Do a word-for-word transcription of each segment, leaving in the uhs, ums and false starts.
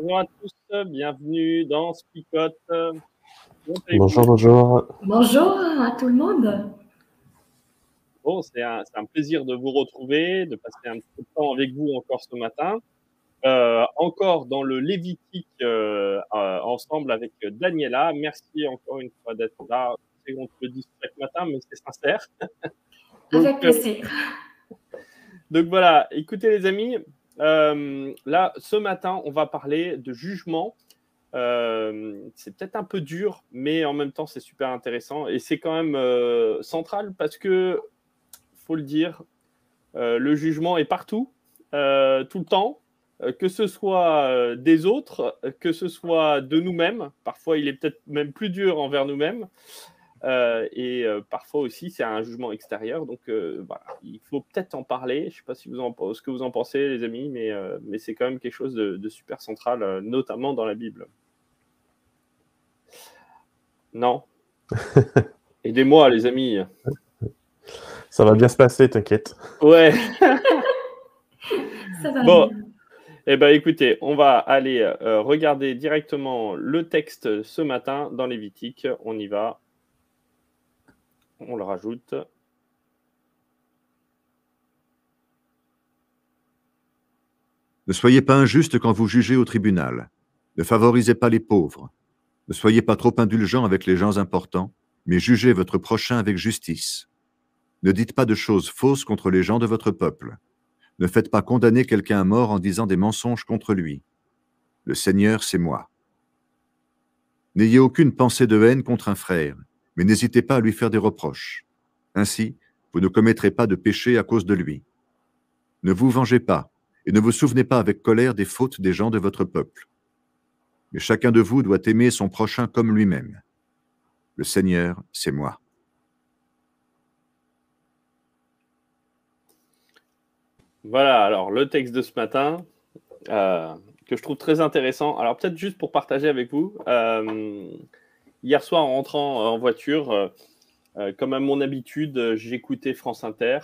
Bonjour à tous, bienvenue dans Spicote. Bonjour, bonjour. Bonjour à tout le monde. Bon, c'est un, un plaisir de vous retrouver, de passer un petit peu de temps avec vous encore ce matin. Euh, encore dans le Lévitique, euh, euh, ensemble avec Daniela. Merci encore une fois d'être là. C'est qu'on te le dit chaque matin, mais c'est sincère. Donc, avec plaisir. Euh, donc voilà, écoutez les amis. Euh, là, ce matin, on va parler de jugement. Euh, c'est peut-être un peu dur, mais en même temps, c'est super intéressant. Et c'est quand même euh, central parce que, faut le dire, euh, le jugement est partout, euh, tout le temps, euh, que ce soit euh, des autres, que ce soit de nous-mêmes. Parfois, il est peut-être même plus dur envers nous-mêmes. Euh, et euh, parfois aussi c'est un jugement extérieur, donc euh, voilà, il faut peut-être en parler. Je ne sais pas si vous en, ce que vous en pensez les amis, mais, euh, mais c'est quand même quelque chose de, de super central, euh, notamment dans la Bible. Non? Aidez-moi les amis. Ça va bien se passer, t'inquiète. Ouais. Ça va bon. Bien. Eh bien écoutez, on va aller euh, regarder directement le texte ce matin dans Lévitique. On y va. On le rajoute. Ne soyez pas injuste quand vous jugez au tribunal. Ne favorisez pas les pauvres. Ne soyez pas trop indulgent avec les gens importants, mais jugez votre prochain avec justice. Ne dites pas de choses fausses contre les gens de votre peuple. Ne faites pas condamner quelqu'un à mort en disant des mensonges contre lui. Le Seigneur, c'est moi. N'ayez aucune pensée de haine contre un frère, mais n'hésitez pas à lui faire des reproches. Ainsi, vous ne commettrez pas de péché à cause de lui. Ne vous vengez pas, et ne vous souvenez pas avec colère des fautes des gens de votre peuple. Mais chacun de vous doit aimer son prochain comme lui-même. Le Seigneur, c'est moi. Voilà, alors le texte de ce matin, euh, que je trouve très intéressant. Alors peut-être juste pour partager avec vous... Euh, Hier soir, en rentrant en voiture, euh, comme à mon habitude, j'écoutais France Inter.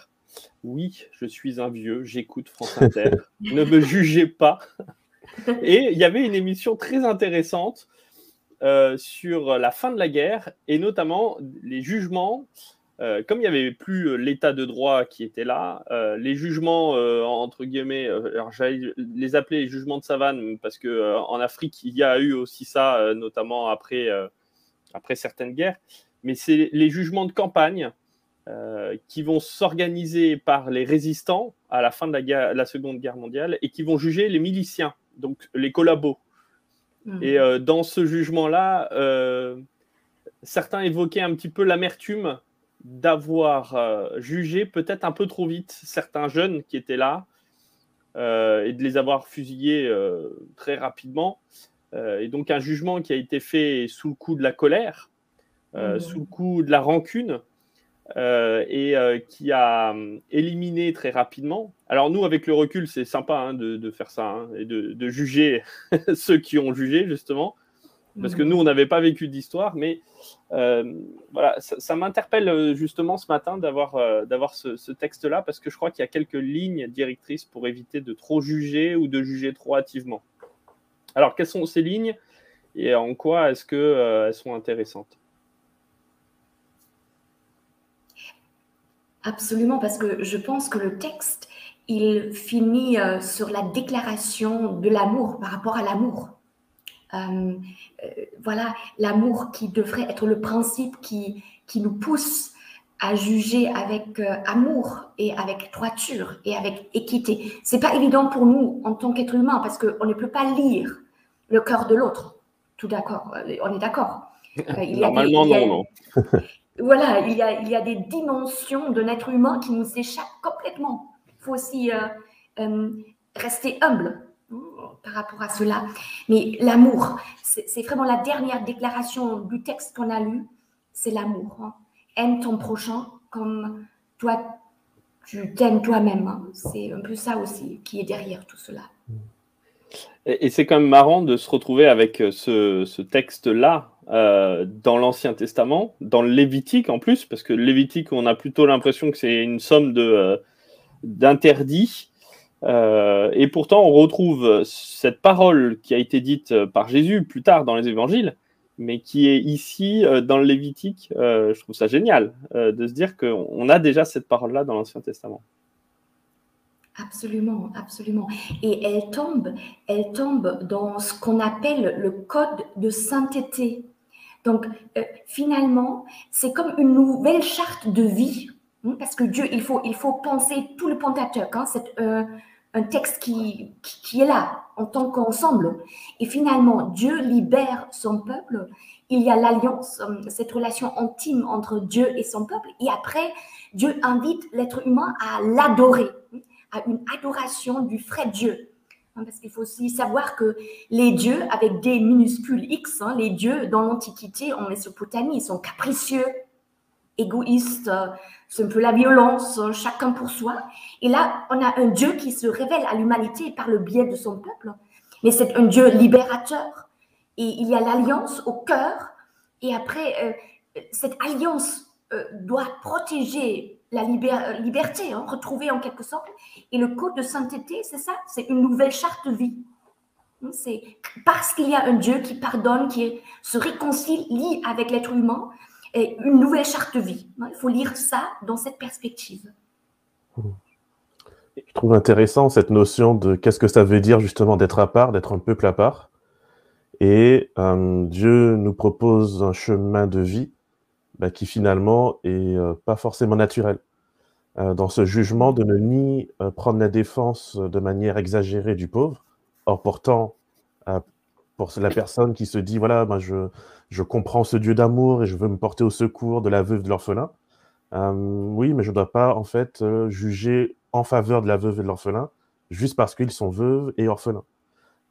Oui, je suis un vieux, j'écoute France Inter. Ne me jugez pas. Et il y avait une émission très intéressante euh, sur la fin de la guerre et notamment les jugements. Euh, comme il n'y avait plus l'état de droit qui était là, euh, les jugements, euh, entre guillemets, euh, alors j'allais les appeler les jugements de savane parce qu'en euh, Afrique, il y a eu aussi ça, euh, notamment après... Euh, après certaines guerres, mais c'est les jugements de campagne euh, qui vont s'organiser par les résistants à la fin de la, guerre, la Seconde Guerre mondiale et qui vont juger les miliciens, donc les collabos. Mmh. Et euh, dans ce jugement-là, euh, certains évoquaient un petit peu l'amertume d'avoir euh, jugé peut-être un peu trop vite certains jeunes qui étaient là euh, et de les avoir fusillés euh, très rapidement. Et donc, un jugement qui a été fait sous le coup de la colère, euh, mmh. sous le coup de la rancune, euh, et euh, qui a éliminé très rapidement. Alors, nous, avec le recul, c'est sympa hein, de, de faire ça, hein, et de, de juger ceux qui ont jugé, justement, parce mmh. que nous, on n'avait pas vécu d'histoire. Mais euh, voilà, ça, ça m'interpelle justement ce matin d'avoir euh, d'avoir ce, ce texte-là, parce que je crois qu'il y a quelques lignes directrices pour éviter de trop juger ou de juger trop hâtivement. Alors, quelles sont ces lignes et en quoi est-ce qu'elles euh, sont intéressantes? Absolument, parce que je pense que le texte, il finit euh, sur la déclaration de l'amour, par rapport à l'amour. Euh, euh, voilà, l'amour qui devrait être le principe qui, qui nous pousse à juger avec euh, amour et avec droiture et avec équité. Ce n'est pas évident pour nous en tant qu'être humain parce qu'on ne peut pas lire le cœur de l'autre. Tout d'accord, on est d'accord. Euh, Normalement, des, a, non, non. Voilà, il y, a, il y a des dimensions de l'être humain qui nous échappent complètement. Il faut aussi euh, euh, rester humble par rapport à cela. Mais l'amour, c'est vraiment la dernière déclaration du texte qu'on a lu, c'est l'amour. Hein. Aime ton prochain comme toi, tu t'aimes toi-même. Hein. C'est un peu ça aussi qui est derrière tout cela. Et, et c'est quand même marrant de se retrouver avec ce, ce texte-là euh, dans l'Ancien Testament, dans le Lévitique en plus, parce que le Lévitique, on a plutôt l'impression que c'est une somme de, euh, d'interdits. Euh, et pourtant, on retrouve cette parole qui a été dite par Jésus plus tard dans les évangiles, mais qui est ici euh, dans le Lévitique. Euh, je trouve ça génial euh, de se dire qu'on a déjà cette parole-là dans l'Ancien Testament. Absolument, absolument. Et elle tombe, elle tombe dans ce qu'on appelle le code de sainteté. Donc, euh, finalement, c'est comme une nouvelle charte de vie, hein, parce que Dieu, il faut, il faut penser tout le Pentateuque, hein, c'est euh, un texte qui, qui, qui est là, en tant qu'ensemble. Et finalement, Dieu libère son peuple. Il y a l'alliance, cette relation intime entre Dieu et son peuple. Et après, Dieu invite l'être humain à l'adorer, à une adoration du vrai Dieu. Parce qu'il faut aussi savoir que les dieux, avec des minuscules X, hein, les dieux dans l'Antiquité, en Mésopotamie, ils sont capricieux, égoïstes, c'est un peu la violence, chacun pour soi. Et là, on a un Dieu qui se révèle à l'humanité par le biais de son peuple. Mais c'est un Dieu libérateur. Et il y a l'alliance au cœur. Et après, euh, cette alliance euh, doit protéger la libère, liberté, hein, retrouvée en quelque sorte. Et le code de sainteté, c'est ça, c'est une nouvelle charte de vie. C'est parce qu'il y a un Dieu qui pardonne, qui se réconcilie avec l'être humain, et une nouvelle charte de vie. Il faut lire ça dans cette perspective. Je trouve intéressant cette notion de qu'est-ce que ça veut dire justement d'être à part, d'être un peuple à part. Et euh, Dieu nous propose un chemin de vie bah, qui finalement n'est euh, pas forcément naturel. Euh, dans ce jugement de ne ni euh, prendre la défense de manière exagérée du pauvre, or pourtant, euh, pour la personne qui se dit, voilà, moi je, je comprends ce Dieu d'amour et je veux me porter au secours de la veuve de l'orphelin. Euh, oui, mais je ne dois pas, en fait, euh, juger en faveur de la veuve et de l'orphelin juste parce qu'ils sont veuves et orphelins.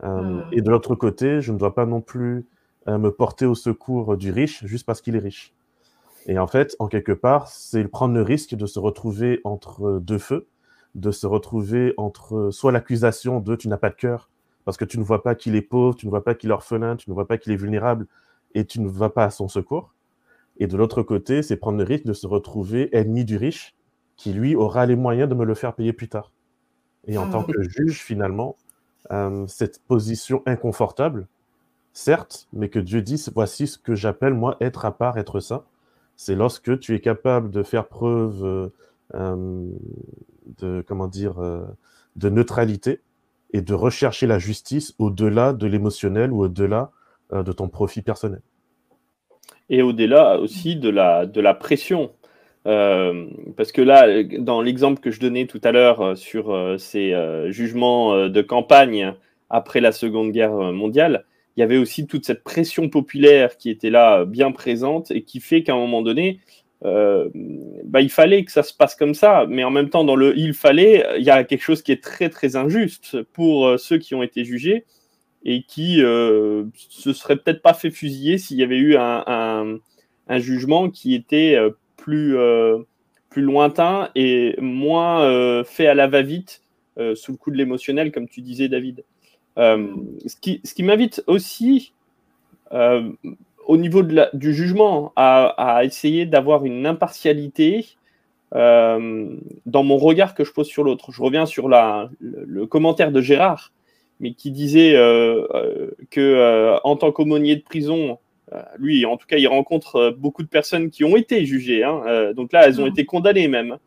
Euh, mmh. Et de l'autre côté, je ne dois pas non plus euh, me porter au secours du riche juste parce qu'il est riche. Et en fait, en quelque part, c'est prendre le risque de se retrouver entre deux feux, de se retrouver entre soit l'accusation de « tu n'as pas de cœur », parce que tu ne vois pas qu'il est pauvre, tu ne vois pas qu'il est orphelin, tu ne vois pas qu'il est vulnérable et tu ne vas pas à son secours. Et de l'autre côté, c'est prendre le risque de se retrouver ennemi du riche qui, lui, aura les moyens de me le faire payer plus tard. Et en mmh. tant que juge, finalement, euh, cette position inconfortable, certes, mais que Dieu dit, voici ce que j'appelle, moi, être à part, être saint. C'est lorsque tu es capable de faire preuve euh, euh, de, comment dire, euh, de neutralité, et de rechercher la justice au-delà de l'émotionnel ou au-delà euh, de ton profit personnel. Et au-delà aussi de la, de la pression. Euh, parce que là, dans l'exemple que je donnais tout à l'heure sur euh, ces euh, jugements de campagne après la Seconde Guerre mondiale, il y avait aussi toute cette pression populaire qui était là, bien présente, et qui fait qu'à un moment donné, Euh, bah, il fallait que ça se passe comme ça, mais en même temps dans le il fallait, il y a quelque chose qui est très très injuste pour euh, ceux qui ont été jugés et qui euh, se seraient peut-être pas fait fusiller s'il y avait eu un, un, un jugement qui était euh, plus, euh, plus lointain et moins euh, fait à la va-vite euh, sous le coup de l'émotionnel comme tu disais David. Euh, ce qui, ce qui m'invite aussi euh, au niveau de la, du jugement, à, à essayer d'avoir une impartialité euh, dans mon regard que je pose sur l'autre. Je reviens sur la, le, le commentaire de Gérard, mais qui disait euh, euh, que euh, en tant qu'aumônier de prison, euh, lui, en tout cas, il rencontre euh, beaucoup de personnes qui ont été jugées. Hein, euh, donc là, elles ont mmh. été condamnées même.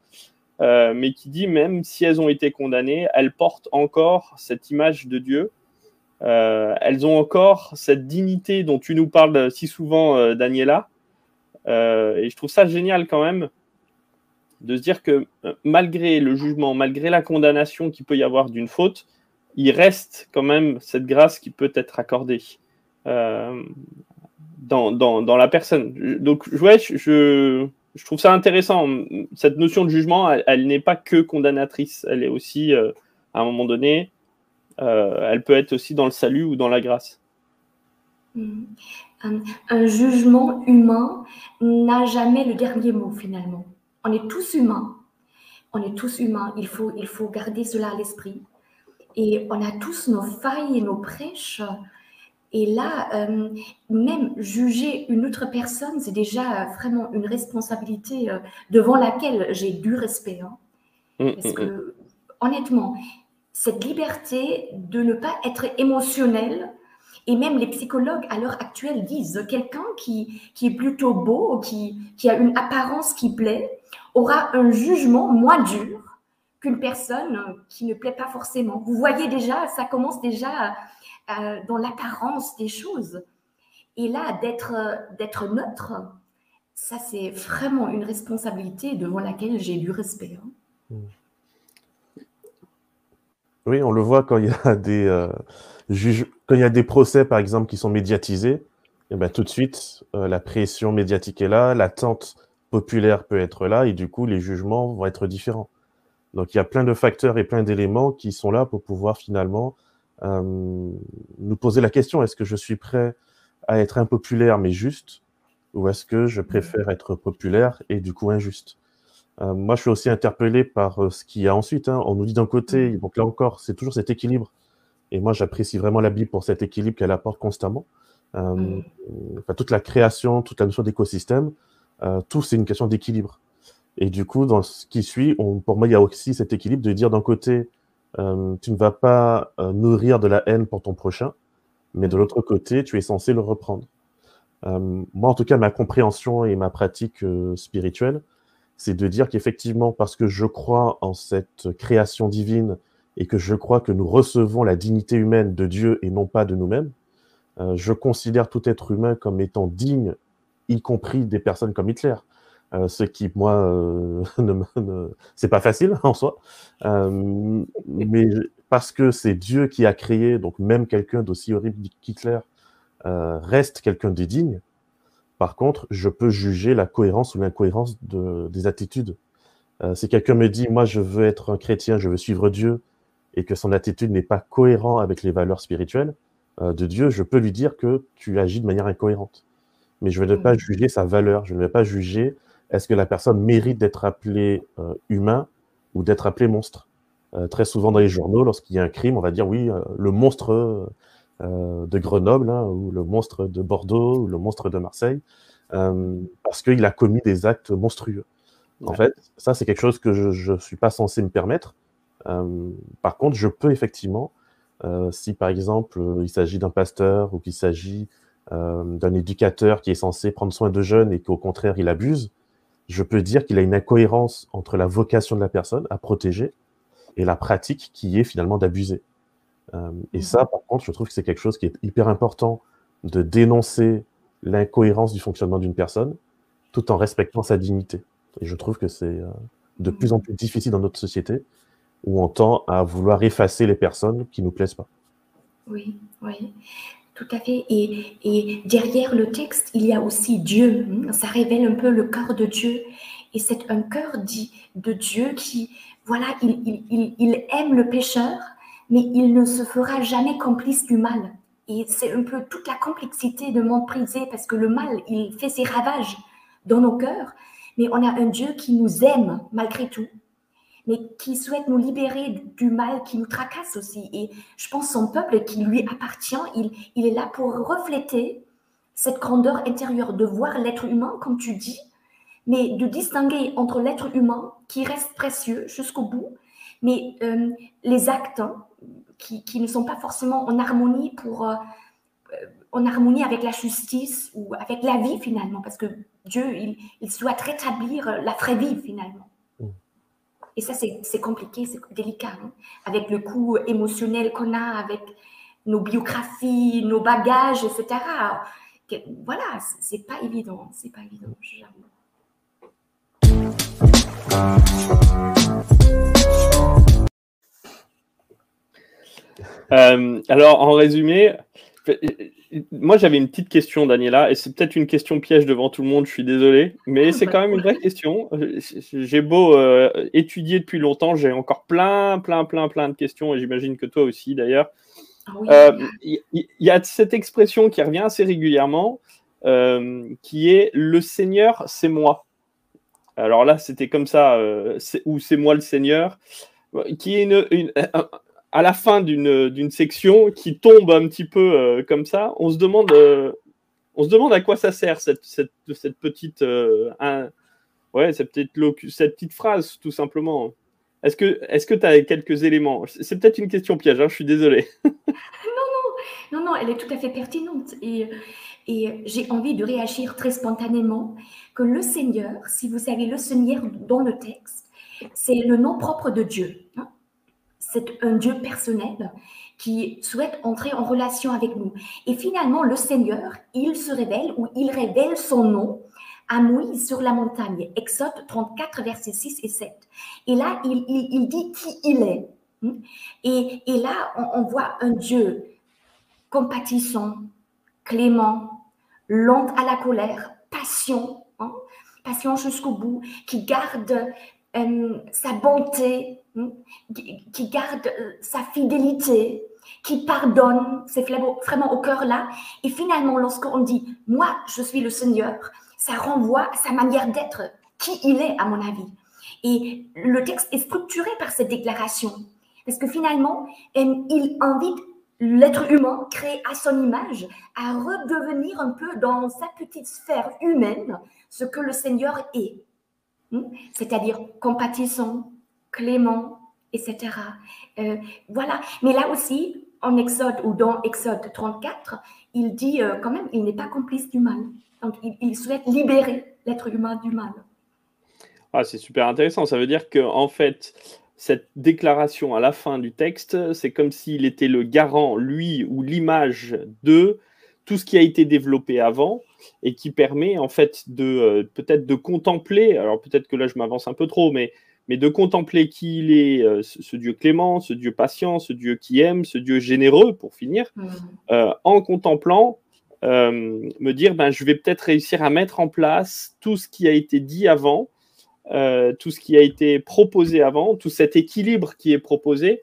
Euh, mais qui dit, même si elles ont été condamnées, elles portent encore cette image de Dieu. Euh, elles ont encore cette dignité dont tu nous parles si souvent, euh, Daniela, euh, et je trouve ça génial quand même de se dire que malgré le jugement, malgré la condamnation qu'il peut y avoir d'une faute, il reste quand même cette grâce qui peut être accordée euh, dans, dans, dans la personne. Donc, ouais, je, je trouve ça intéressant. Cette notion de jugement, elle, elle n'est pas que condamnatrice. Elle est aussi, euh, à un moment donné, euh, elle peut être aussi dans le salut ou dans la grâce. Mmh. Un, un jugement humain n'a jamais le dernier mot, finalement. On est tous humains. On est tous humains. Il faut, il faut garder cela à l'esprit. Et on a tous nos failles et nos prêches. Et là, euh, même juger une autre personne, c'est déjà vraiment une responsabilité euh, devant laquelle j'ai du respect. Hein. Parce que, honnêtement, cette liberté de ne pas être émotionnel, et même les psychologues à l'heure actuelle disent quelqu'un qui, qui est plutôt beau, qui, qui a une apparence qui plaît, aura un jugement moins dur qu'une personne qui ne plaît pas forcément. Vous voyez déjà, ça commence déjà euh, dans l'apparence des choses. Et là, d'être, d'être neutre, ça c'est vraiment une responsabilité devant laquelle j'ai du respect. Hein. Oui, on le voit quand il y a des... Euh... Juge... Quand il y a des procès, par exemple, qui sont médiatisés, eh ben, tout de suite, euh, la pression médiatique est là, l'attente populaire peut être là, et du coup, les jugements vont être différents. Donc, il y a plein de facteurs et plein d'éléments qui sont là pour pouvoir finalement euh, nous poser la question, est-ce que je suis prêt à être impopulaire mais juste, ou est-ce que je préfère être populaire et du coup injuste ? euh, Moi, je suis aussi interpellé par euh, ce qu'il y a ensuite. Hein. On nous dit d'un côté, donc là encore, c'est toujours cet équilibre. Et moi, j'apprécie vraiment la Bible pour cet équilibre qu'elle apporte constamment. Euh, mmh. Enfin, toute la création, toute la notion d'écosystème, euh, tout, c'est une question d'équilibre. Et du coup, dans ce qui suit, on, pour moi, il y a aussi cet équilibre de dire d'un côté, euh, tu ne vas pas euh, nourrir de la haine pour ton prochain, mais de l'autre côté, tu es censé le reprendre. Euh, moi, en tout cas, ma compréhension et ma pratique euh, spirituelle, c'est de dire qu'effectivement, parce que je crois en cette création divine, et que je crois que nous recevons la dignité humaine de Dieu et non pas de nous-mêmes, euh, je considère tout être humain comme étant digne, y compris des personnes comme Hitler. Euh, ce qui, moi, euh, ne, ne, c'est pas facile en soi, euh, mais parce que c'est Dieu qui a créé, donc même quelqu'un d'aussi horrible qu'Hitler euh, reste quelqu'un de digne. Par contre, je peux juger la cohérence ou l'incohérence de, des attitudes. Euh, si quelqu'un me dit « moi, je veux être un chrétien, je veux suivre Dieu », et que son attitude n'est pas cohérente avec les valeurs spirituelles euh, de Dieu, je peux lui dire que tu agis de manière incohérente. Mais je ne vais mmh. pas juger sa valeur, je ne vais pas juger est-ce que la personne mérite d'être appelée euh, humain ou d'être appelée monstre. Euh, très souvent dans les journaux, lorsqu'il y a un crime, on va dire oui, euh, le monstre euh, de Grenoble, hein, ou le monstre de Bordeaux, ou le monstre de Marseille, euh, parce qu'il a commis des actes monstrueux. Ouais. En fait, ça c'est quelque chose que je ne suis pas censé me permettre. Euh, par contre, je peux effectivement, euh, si par exemple euh, il s'agit d'un pasteur ou qu'il s'agit euh, d'un éducateur qui est censé prendre soin de jeunes et qu'au contraire il abuse, je peux dire qu'il y a une incohérence entre la vocation de la personne à protéger et la pratique qui est finalement d'abuser. Euh, et ça, par contre, je trouve que c'est quelque chose qui est hyper important de dénoncer l'incohérence du fonctionnement d'une personne tout en respectant sa dignité. Et je trouve que c'est euh, de plus en plus difficile dans notre société, où on tend à vouloir effacer les personnes qui ne nous plaisent pas. Oui, oui, tout à fait. Et, et derrière le texte, il y a aussi Dieu. Ça révèle un peu le cœur de Dieu. Et c'est un cœur dit de Dieu qui, voilà, il, il, il, il aime le pécheur, mais il ne se fera jamais complice du mal. Et c'est un peu toute la complexité de mépriser, parce que le mal, il fait ses ravages dans nos cœurs. Mais on a un Dieu qui nous aime malgré tout, mais qui souhaite nous libérer du mal qui nous tracasse aussi. Et je pense son peuple qui lui appartient, il, il est là pour refléter cette grandeur intérieure, de voir l'être humain, comme tu dis, mais de distinguer entre l'être humain qui reste précieux jusqu'au bout, mais euh, les actes hein, qui, qui ne sont pas forcément en harmonie, pour, euh, en harmonie avec la justice ou avec la vie finalement, parce que Dieu, il, il souhaite rétablir la vraie vie finalement. Et ça, c'est, c'est compliqué, c'est délicat, hein, avec le coût émotionnel qu'on a, avec nos biographies, nos bagages, et cetera. Que, voilà, c'est pas évident, c'est pas évident, j'avoue. Euh, alors, en résumé, moi j'avais une petite question, Daniela, et c'est peut-être une question piège devant tout le monde, je suis désolé, mais c'est quand même une vraie question. J'ai beau euh, étudier depuis longtemps, j'ai encore plein, plein, plein, plein de questions, et j'imagine que toi aussi d'ailleurs. Il euh, y, y a cette expression qui revient assez régulièrement, euh, qui est « le Seigneur, c'est moi ». Alors là, c'était comme ça, euh, c'est, ou « c'est moi le Seigneur », qui est une... une à la fin d'une, d'une section qui tombe un petit peu euh, comme ça, on se demande, euh, on se demande à quoi ça sert cette, cette, cette petite, euh, un, ouais, cette petite, locu- cette petite phrase, tout simplement. Est-ce que, est-ce que tu as quelques éléments ? C'est peut-être une question piège, hein, je suis désolée. non, non, non, non, elle est tout à fait pertinente. Et, et j'ai envie de réagir très spontanément que le Seigneur, si vous savez le Seigneur dans le texte, c'est le nom propre de Dieu, hein. C'est un Dieu personnel qui souhaite entrer en relation avec nous. Et finalement, le Seigneur, il se révèle ou il révèle son nom à Moïse sur la montagne. Exode trente-quatre, versets six et sept. Et là, il, il, il dit qui il est. Et, et là, on, on voit un Dieu compatissant, clément, lent à la colère, patient, hein, patient jusqu'au bout, qui garde euh, sa bonté, qui garde sa fidélité, qui pardonne, c'est vraiment au cœur là. Et finalement, lorsqu'on dit « moi, je suis le Seigneur », ça renvoie à sa manière d'être, qui il est à mon avis. Et le texte est structuré par cette déclaration, parce que finalement, il invite l'être humain créé à son image à redevenir un peu dans sa petite sphère humaine ce que le Seigneur est, c'est-à-dire compatissant, clément, et cetera. Euh, voilà. Mais là aussi, en Exode ou dans Exode trente-quatre, il dit euh, quand même, il n'est pas complice du mal. Donc, il, il souhaite libérer l'être humain du mal. Ah, c'est super intéressant. Ça veut dire que, en fait, cette déclaration à la fin du texte, c'est comme s'il était le garant, lui, ou l'image de tout ce qui a été développé avant et qui permet, en fait, de euh, peut-être de contempler. Alors, peut-être que là, je m'avance un peu trop, mais mais de contempler qui il est, euh, ce Dieu clément, ce Dieu patient, ce Dieu qui aime, ce Dieu généreux, pour finir, mmh. euh, en contemplant, euh, me dire, ben, je vais peut-être réussir à mettre en place tout ce qui a été dit avant, euh, tout ce qui a été proposé avant, tout cet équilibre qui est proposé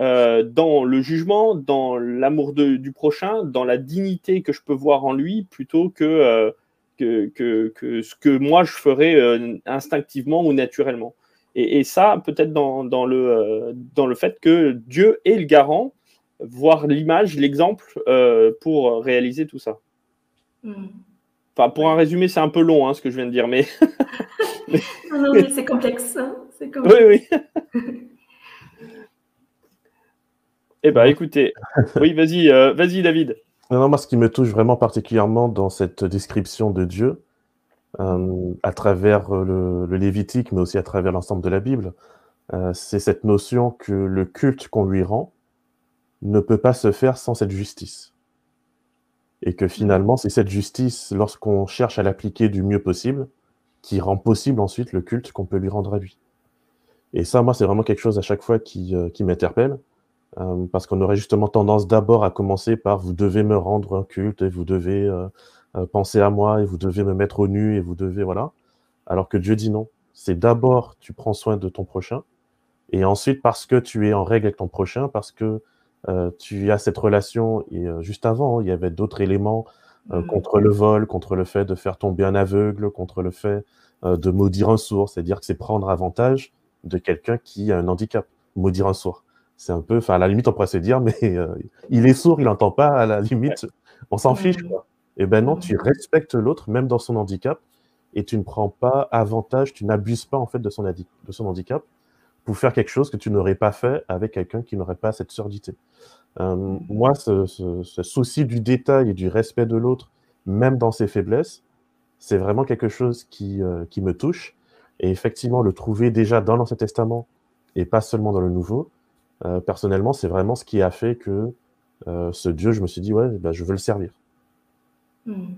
euh, dans le jugement, dans l'amour de, du prochain, dans la dignité que je peux voir en lui, plutôt que, euh, que, que, que ce que moi je ferais euh, instinctivement ou naturellement. Et, et ça, peut-être dans, dans, le, euh, dans le fait que Dieu est le garant, voire l'image, l'exemple euh, pour réaliser tout ça. Mm. Enfin, pour un résumé, c'est un peu long hein, ce que je viens de dire, mais... non, non, mais c'est complexe. Hein, c'est complexe. Oui, oui. Eh bien, écoutez, oui, vas-y, euh, vas-y, David. Non, non, moi, ce qui me touche vraiment particulièrement dans cette description de Dieu, Euh, à travers le, le Lévitique, mais aussi à travers l'ensemble de la Bible, euh, c'est cette notion que le culte qu'on lui rend ne peut pas se faire sans cette justice. Et que finalement, c'est cette justice, lorsqu'on cherche à l'appliquer du mieux possible, qui rend possible ensuite le culte qu'on peut lui rendre à lui. Et ça, moi, c'est vraiment quelque chose à chaque fois qui, euh, qui m'interpelle, euh, parce qu'on aurait justement tendance d'abord à commencer par « vous devez me rendre un culte » et « vous devez... Euh, Euh, pensez à moi et vous devez me mettre au nu et vous devez, voilà. » Alors que Dieu dit non. C'est d'abord, tu prends soin de ton prochain et ensuite, parce que tu es en règle avec ton prochain, parce que euh, tu as cette relation, et euh, juste avant, hein, il y avait d'autres éléments euh, mmh. contre le vol, contre le fait de faire tomber un aveugle, contre le fait euh, de maudire un sourd, c'est-à-dire que c'est prendre avantage de quelqu'un qui a un handicap, maudire un sourd. C'est un peu, enfin, à la limite, on pourrait se dire, mais euh, il est sourd, il n'entend pas, à la limite, on s'en fiche, quoi. Eh bien non, tu respectes l'autre, même dans son handicap, et tu ne prends pas avantage, tu n'abuses pas en fait de son, adi- de son handicap pour faire quelque chose que tu n'aurais pas fait avec quelqu'un qui n'aurait pas cette surdité. Euh, mm-hmm. Moi, ce, ce, ce souci du détail et du respect de l'autre, même dans ses faiblesses, c'est vraiment quelque chose qui, euh, qui me touche. Et effectivement, le trouver déjà dans l'Ancien Testament et pas seulement dans le Nouveau, euh, personnellement, c'est vraiment ce qui a fait que euh, ce Dieu, je me suis dit, ouais, ben, je veux le servir. Hmm.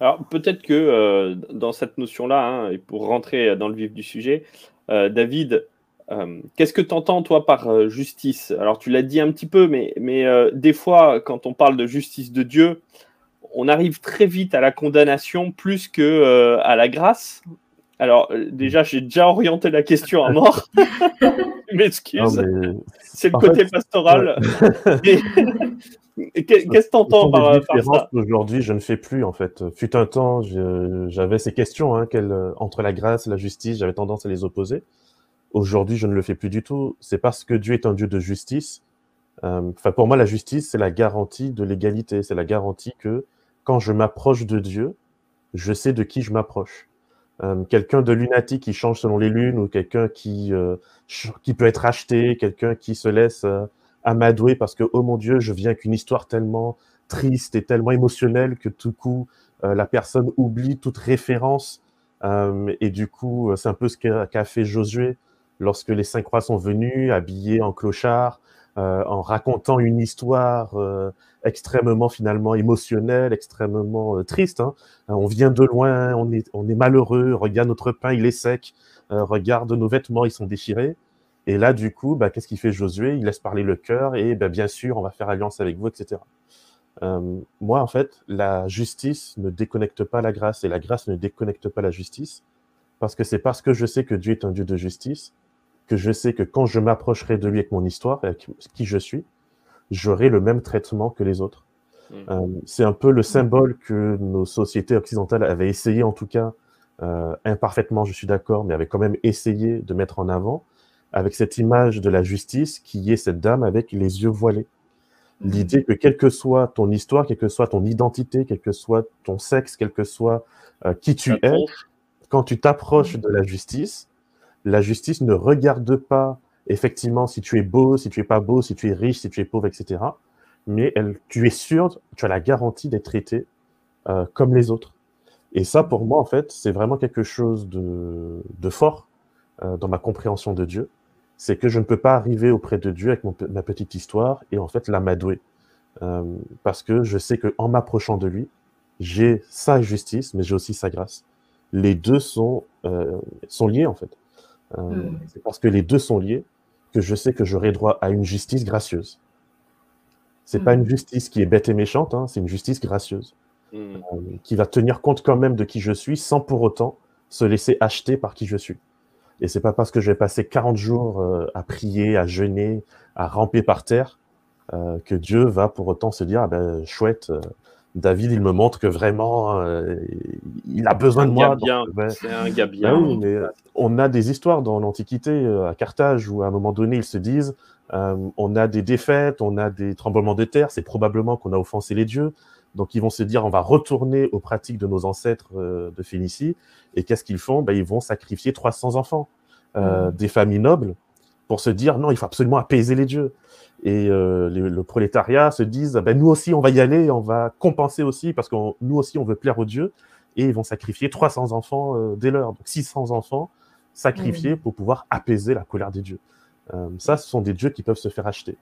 Alors peut-être que euh, dans cette notion-là, hein, et pour rentrer dans le vif du sujet, euh, David, euh, qu'est-ce que tu entends toi par euh, justice? Alors tu l'as dit un petit peu, mais, mais euh, des fois, quand on parle de justice de Dieu, on arrive très vite à la condamnation plus que euh, à la grâce. Alors déjà, j'ai déjà orienté la question à mort. Je m'excuse. Mais... C'est le en côté fait... pastoral. Ouais. Et... Qu'est-ce que t'entends par, par ça ? Aujourd'hui, je ne fais plus en fait. Fut un temps, je... j'avais ces questions hein, entre la grâce et la justice, j'avais tendance à les opposer. Aujourd'hui, je ne le fais plus du tout. C'est parce que Dieu est un Dieu de justice. Euh, pour moi, la justice, c'est la garantie de l'égalité. C'est la garantie que quand je m'approche de Dieu, je sais de qui je m'approche. Euh, quelqu'un de lunatique qui change selon les lunes ou quelqu'un qui, euh, qui peut être acheté, quelqu'un qui se laisse euh, amadouer parce que, oh mon Dieu, je viens qu'une histoire tellement triste et tellement émotionnelle que tout coup, euh, la personne oublie toute référence. Euh, et du coup, c'est un peu ce qu'a, qu'a fait Josué lorsque les cinq rois sont venus, habillés en clochard, euh, en racontant une histoire euh, extrêmement finalement émotionnel, extrêmement euh, triste. Hein. On vient de loin, on est, on est malheureux, regarde notre pain, il est sec, euh, regarde nos vêtements, ils sont déchirés. Et là, du coup, bah, qu'est-ce qu'il fait Josué? Il laisse parler le cœur et bah, bien sûr, on va faire alliance avec vous, et cetera. Euh, moi, en fait, la justice ne déconnecte pas la grâce et la grâce ne déconnecte pas la justice parce que c'est parce que je sais que Dieu est un Dieu de justice que je sais que quand je m'approcherai de lui avec mon histoire, avec qui je suis, j'aurai le même traitement que les autres. Mmh. Euh, c'est un peu le symbole que nos sociétés occidentales avaient essayé, en tout cas, euh, imparfaitement, je suis d'accord, mais avaient quand même essayé de mettre en avant, avec cette image de la justice qui est cette dame avec les yeux voilés. Mmh. L'idée que quelle que soit ton histoire, quelle que soit ton identité, quel que soit ton sexe, quel que soit euh, qui tu es, quand tu t'approches mmh. de la justice, la justice ne regarde pas effectivement, si tu es beau, si tu n'es pas beau, si tu es riche, si tu es pauvre, et cetera. Mais elle, tu es sûr, tu as la garantie d'être traité euh, comme les autres. Et ça, pour moi, en fait, c'est vraiment quelque chose de, de fort euh, dans ma compréhension de Dieu. C'est que je ne peux pas arriver auprès de Dieu avec mon, ma petite histoire et en fait l'amadouer. Euh, parce que je sais qu'en m'approchant de lui, j'ai sa justice, mais j'ai aussi sa grâce. Les deux sont, euh, sont liés, en fait. Euh, mmh. C'est parce que les deux sont liés que je sais que j'aurai droit à une justice gracieuse. C'est mmh. pas une justice qui est bête et méchante, hein, c'est une justice gracieuse mmh. euh, qui va tenir compte quand même de qui je suis sans pour autant se laisser acheter par qui je suis. Et c'est pas parce que je vais passer quarante jours euh, à prier, à jeûner, à ramper par terre euh, que Dieu va pour autant se dire ah ben chouette, euh, David il me montre que vraiment euh, il a besoin de moi. Donc, ben, c'est un gars bien. Ben oui, mais on a des histoires dans l'Antiquité euh, à Carthage où à un moment donné ils se disent euh, on a des défaites, on a des tremblements de terre, c'est probablement qu'on a offensé les dieux. Donc ils vont se dire on va retourner aux pratiques de nos ancêtres euh, de Phénicie et qu'est-ce qu'ils font? Ben, ils vont sacrifier trois cents enfants euh, mmh. des familles nobles pour se dire non il faut absolument apaiser les dieux. Et euh, les, le prolétariat se disent ben, « Nous aussi, on va y aller, on va compenser aussi, parce que on, nous aussi, on veut plaire aux dieux. » Et ils vont sacrifier trois cents enfants euh, dès l'heure. Donc six cents enfants sacrifiés mmh. pour pouvoir apaiser la colère des dieux. Euh, ça, ce sont des dieux qui peuvent se faire acheter.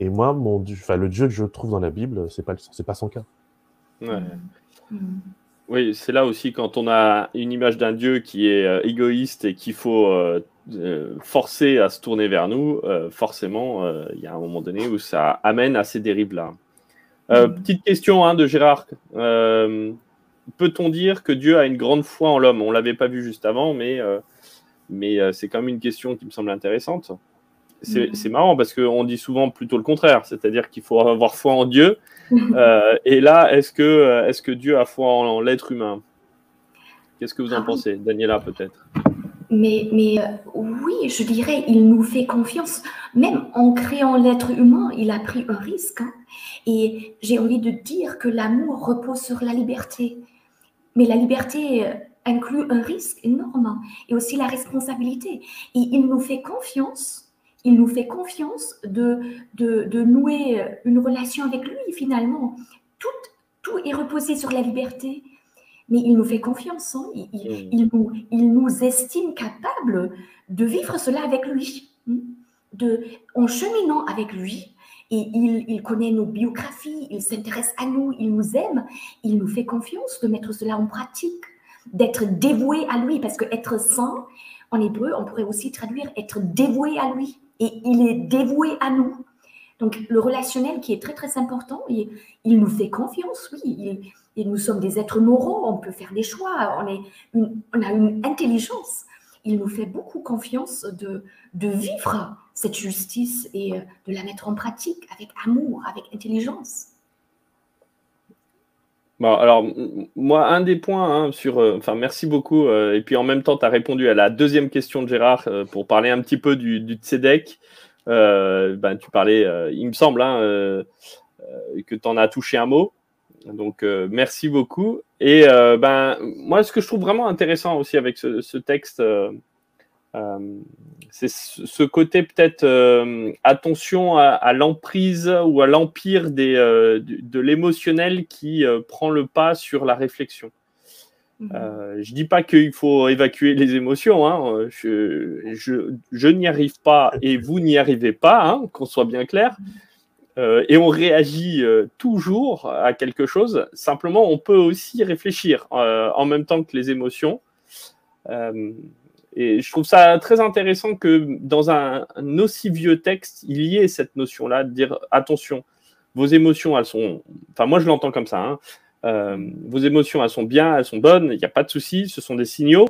Et moi, mon dieu, le dieu que je trouve dans la Bible, ce n'est pas, c'est pas son cas. Ouais. Mmh. Oui, c'est là aussi quand on a une image d'un dieu qui est euh, égoïste et qu'il faut... Euh, Euh, forcé à se tourner vers nous, euh, forcément, il euh, y a un moment donné où ça amène à ces dérives-là. Euh, mmh. Petite question hein, de Gérard. Euh, peut-on dire que Dieu a une grande foi en l'homme? On ne l'avait pas vu juste avant, mais, euh, mais euh, c'est quand même une question qui me semble intéressante. C'est, mmh. c'est marrant parce qu'on dit souvent plutôt le contraire, c'est-à-dire qu'il faut avoir foi en Dieu. euh, et là, est-ce que, est-ce que Dieu a foi en, en l'être humain? Qu'est-ce que vous en pensez? Daniela, peut-être? Mais, mais euh, oui, je dirais, il nous fait confiance. Même en créant l'être humain, il a pris un risque. Hein. Et j'ai envie de dire que l'amour repose sur la liberté. Mais la liberté euh, inclut un risque énorme et aussi la responsabilité. Et il nous fait confiance, il nous fait confiance de, de, de nouer une relation avec lui, finalement. Tout, tout est reposé sur la liberté. Mais il nous fait confiance, hein. il, il, il, nous, il nous estime capables de vivre cela avec lui, de, en cheminant avec lui Et il, il connaît nos biographies, il s'intéresse à nous, il nous aime, il nous fait confiance de mettre cela en pratique, d'être dévoué à lui, parce que être saint, en hébreu, on pourrait aussi traduire être dévoué à lui, et il est dévoué à nous. Donc le relationnel qui est très très important, il, il nous fait confiance, oui, il, et nous sommes des êtres moraux, on peut faire des choix, on, est une, on a une intelligence. Il nous fait beaucoup confiance de, de vivre cette justice et de la mettre en pratique avec amour, avec intelligence. Bon, alors, moi, un des points, hein, sur, euh, enfin, merci beaucoup. Euh, et puis, en même temps, tu as répondu à la deuxième question de Gérard euh, pour parler un petit peu du, du Tsedek. Euh, ben, tu parlais, euh, il me semble, hein, euh, euh, que tu en as touché un mot. Donc, euh, merci beaucoup. Et euh, ben, moi, ce que je trouve vraiment intéressant aussi avec ce, ce texte, euh, euh, c'est ce côté peut-être euh, attention à, à l'emprise ou à l'empire des, euh, de, de l'émotionnel qui euh, prend le pas sur la réflexion. Mm-hmm. Euh, je ne dis pas qu'il faut évacuer les émotions, hein, je, je, je n'y arrive pas et vous n'y arrivez pas, hein, qu'on soit bien clair. Mm-hmm. Euh, et on réagit euh, toujours à quelque chose. Simplement, on peut aussi réfléchir euh, en même temps que les émotions. Euh, et je trouve ça très intéressant que dans un, un aussi vieux texte, il y ait cette notion-là de dire attention, vos émotions, elles sont. Enfin, moi, je l'entends comme ça. Hein, euh, vos émotions, elles sont bien, elles sont bonnes. Il n'y a pas de souci. Ce sont des signaux.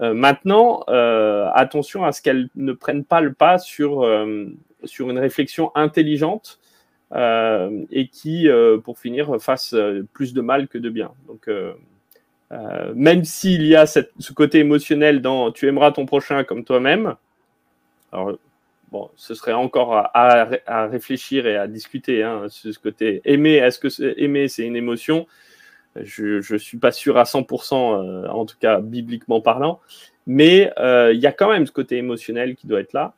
Euh, maintenant, euh, attention à ce qu'elles ne prennent pas le pas sur euh, sur une réflexion intelligente. Euh, et qui, euh, pour finir, fasse euh, plus de mal que de bien. Donc, euh, euh, même s'il y a cette, ce côté émotionnel dans « tu aimeras ton prochain comme toi-même », alors bon, ce serait encore à, à, à réfléchir et à discuter, hein, ce côté « aimer », est-ce que c'est, aimer, c'est une émotion ? Je ne suis pas sûr à cent pour cent, euh, en tout cas bibliquement parlant, mais il euh, y a quand même ce côté émotionnel qui doit être là.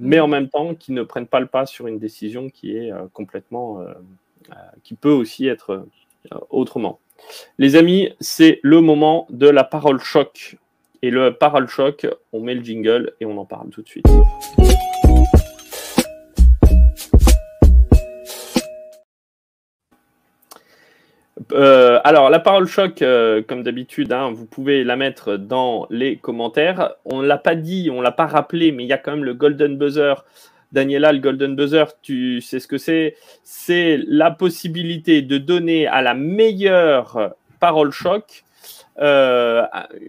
Mais en même temps, qui ne prennent pas le pas sur une décision qui est euh, complètement, euh, euh, qui peut aussi être euh, autrement. Les amis, c'est le moment de la parole choc. Et le parole choc, on met le jingle et on en parle tout de suite. Euh, alors, la parole choc, euh, comme d'habitude, hein, vous pouvez la mettre dans les commentaires. On ne l'a pas dit, on ne l'a pas rappelé, mais il y a quand même le Golden Buzzer. Daniela, le Golden Buzzer, tu sais ce que c'est? C'est la possibilité de donner à la meilleure parole choc euh,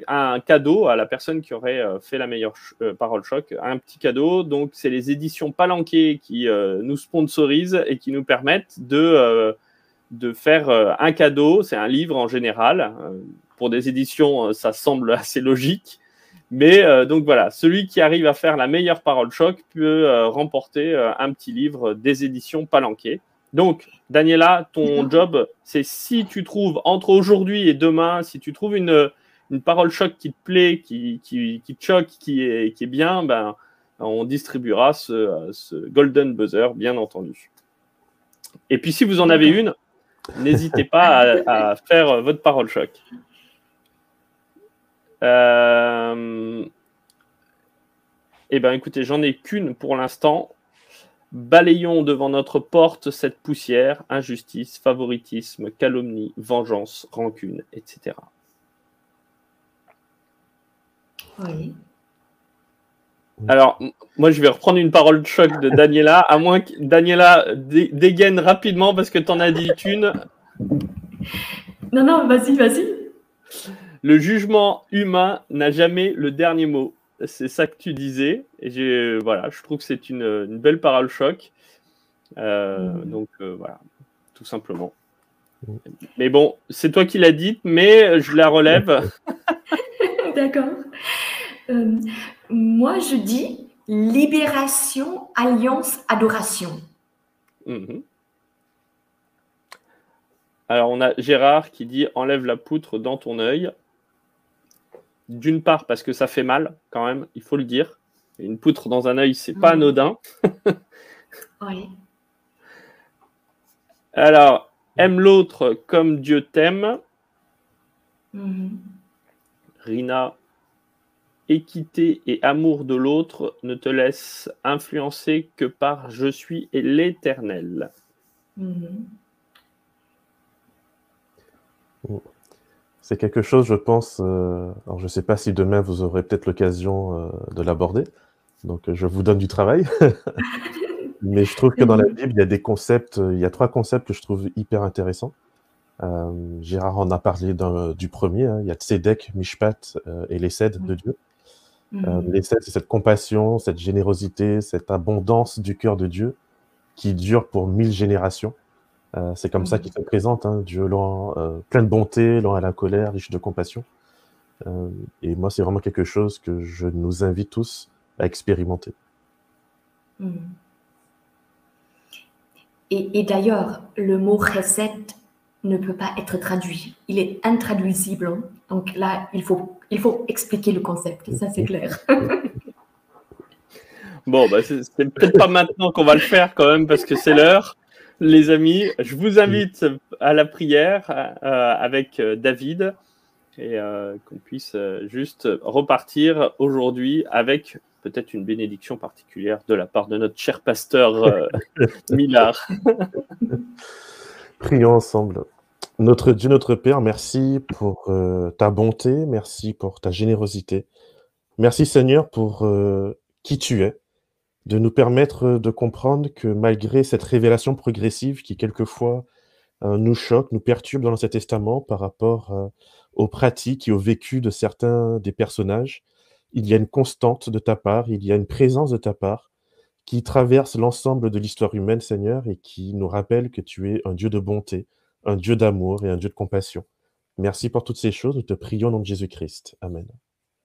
un cadeau à la personne qui aurait fait la meilleure ch- euh, parole choc, un petit cadeau. Donc, c'est les éditions palanquées qui euh, nous sponsorisent et qui nous permettent de... Euh, de faire un cadeau, c'est un livre en général. Pour des éditions, ça semble assez logique. Mais euh, donc voilà, celui qui arrive à faire la meilleure parole choc peut euh, remporter euh, un petit livre des éditions palanquées. Donc, Daniela, ton job, c'est si tu trouves, entre aujourd'hui et demain, si tu trouves une, une parole choc qui te plaît, qui, qui, qui te choque, qui est, qui est bien, ben, on distribuera ce, ce Golden Buzzer, bien entendu. Et puis, si vous en avez une, n'hésitez pas à, à faire votre parole choc. Euh... Eh bien, écoutez, j'en ai qu'une pour l'instant. Balayons devant notre porte cette poussière, injustice, favoritisme, calomnie, vengeance, rancune, et cetera. Oui. Alors, moi, je vais reprendre une parole de choc de Daniela, à moins que Daniela dé- dégaine rapidement parce que tu en as dit une. Non, non, vas-y, vas-y. Le jugement humain n'a jamais le dernier mot. C'est ça que tu disais. Et j'ai, voilà, je trouve que c'est une, une belle parole choc. Euh, mmh. Donc, euh, voilà, tout simplement. Mmh. Mais bon, c'est toi qui l'as dite, mais je la relève. D'accord. Euh... Moi, je dis libération, alliance, adoration. Mmh. Alors, on a Gérard qui dit « enlève la poutre dans ton œil ». D'une part, parce que ça fait mal, quand même, il faut le dire. Une poutre dans un œil, c'est mmh. pas anodin. Oui. Alors, aime l'autre comme Dieu t'aime. Mmh. Rina. équité et amour de l'autre ne te laisse influencer que par « Je suis et l'Éternel ». Mmh. C'est quelque chose, je pense, euh, alors je ne sais pas si demain vous aurez peut-être l'occasion euh, de l'aborder, donc je vous donne du travail, mais je trouve que dans la Bible, il y a des concepts, il y a trois concepts que je trouve hyper intéressants. Euh, Gérard en a parlé du premier, hein. Il y a Tsedek, Mishpat euh, et l'Essed de Dieu. Mmh. Euh, L'Essed, c'est cette compassion, cette générosité, cette abondance du cœur de Dieu qui dure pour mille générations. Euh, c'est comme mmh. ça qu'il se présente, hein. Dieu lent, euh, plein de bonté, lent à la colère, riche de compassion. Euh, et moi, c'est vraiment quelque chose que je nous invite tous à expérimenter. Mmh. Et, et d'ailleurs, le mot recette ne peut pas être traduit. Il est intraduisible. Donc là, il faut, il faut expliquer le concept. Ça, c'est clair. Bon, bah, c'est, c'est peut-être pas maintenant qu'on va le faire quand même parce que c'est l'heure. Les amis, je vous invite à la prière euh, avec David et euh, qu'on puisse juste repartir aujourd'hui avec peut-être une bénédiction particulière de la part de notre cher pasteur euh, Milard. Prions ensemble. Notre Dieu, notre Père, merci pour euh, ta bonté, merci pour ta générosité. Merci Seigneur pour euh, qui tu es, de nous permettre de comprendre que malgré cette révélation progressive qui quelquefois euh, nous choque, nous perturbe dans l'Ancien Testament par rapport euh, aux pratiques et aux vécus de certains des personnages, il y a une constante de ta part, il y a une présence de ta part, qui traverse l'ensemble de l'histoire humaine, Seigneur, et qui nous rappelle que tu es un Dieu de bonté, un Dieu d'amour et un Dieu de compassion. Merci pour toutes ces choses, nous te prions au nom de Jésus-Christ. Amen.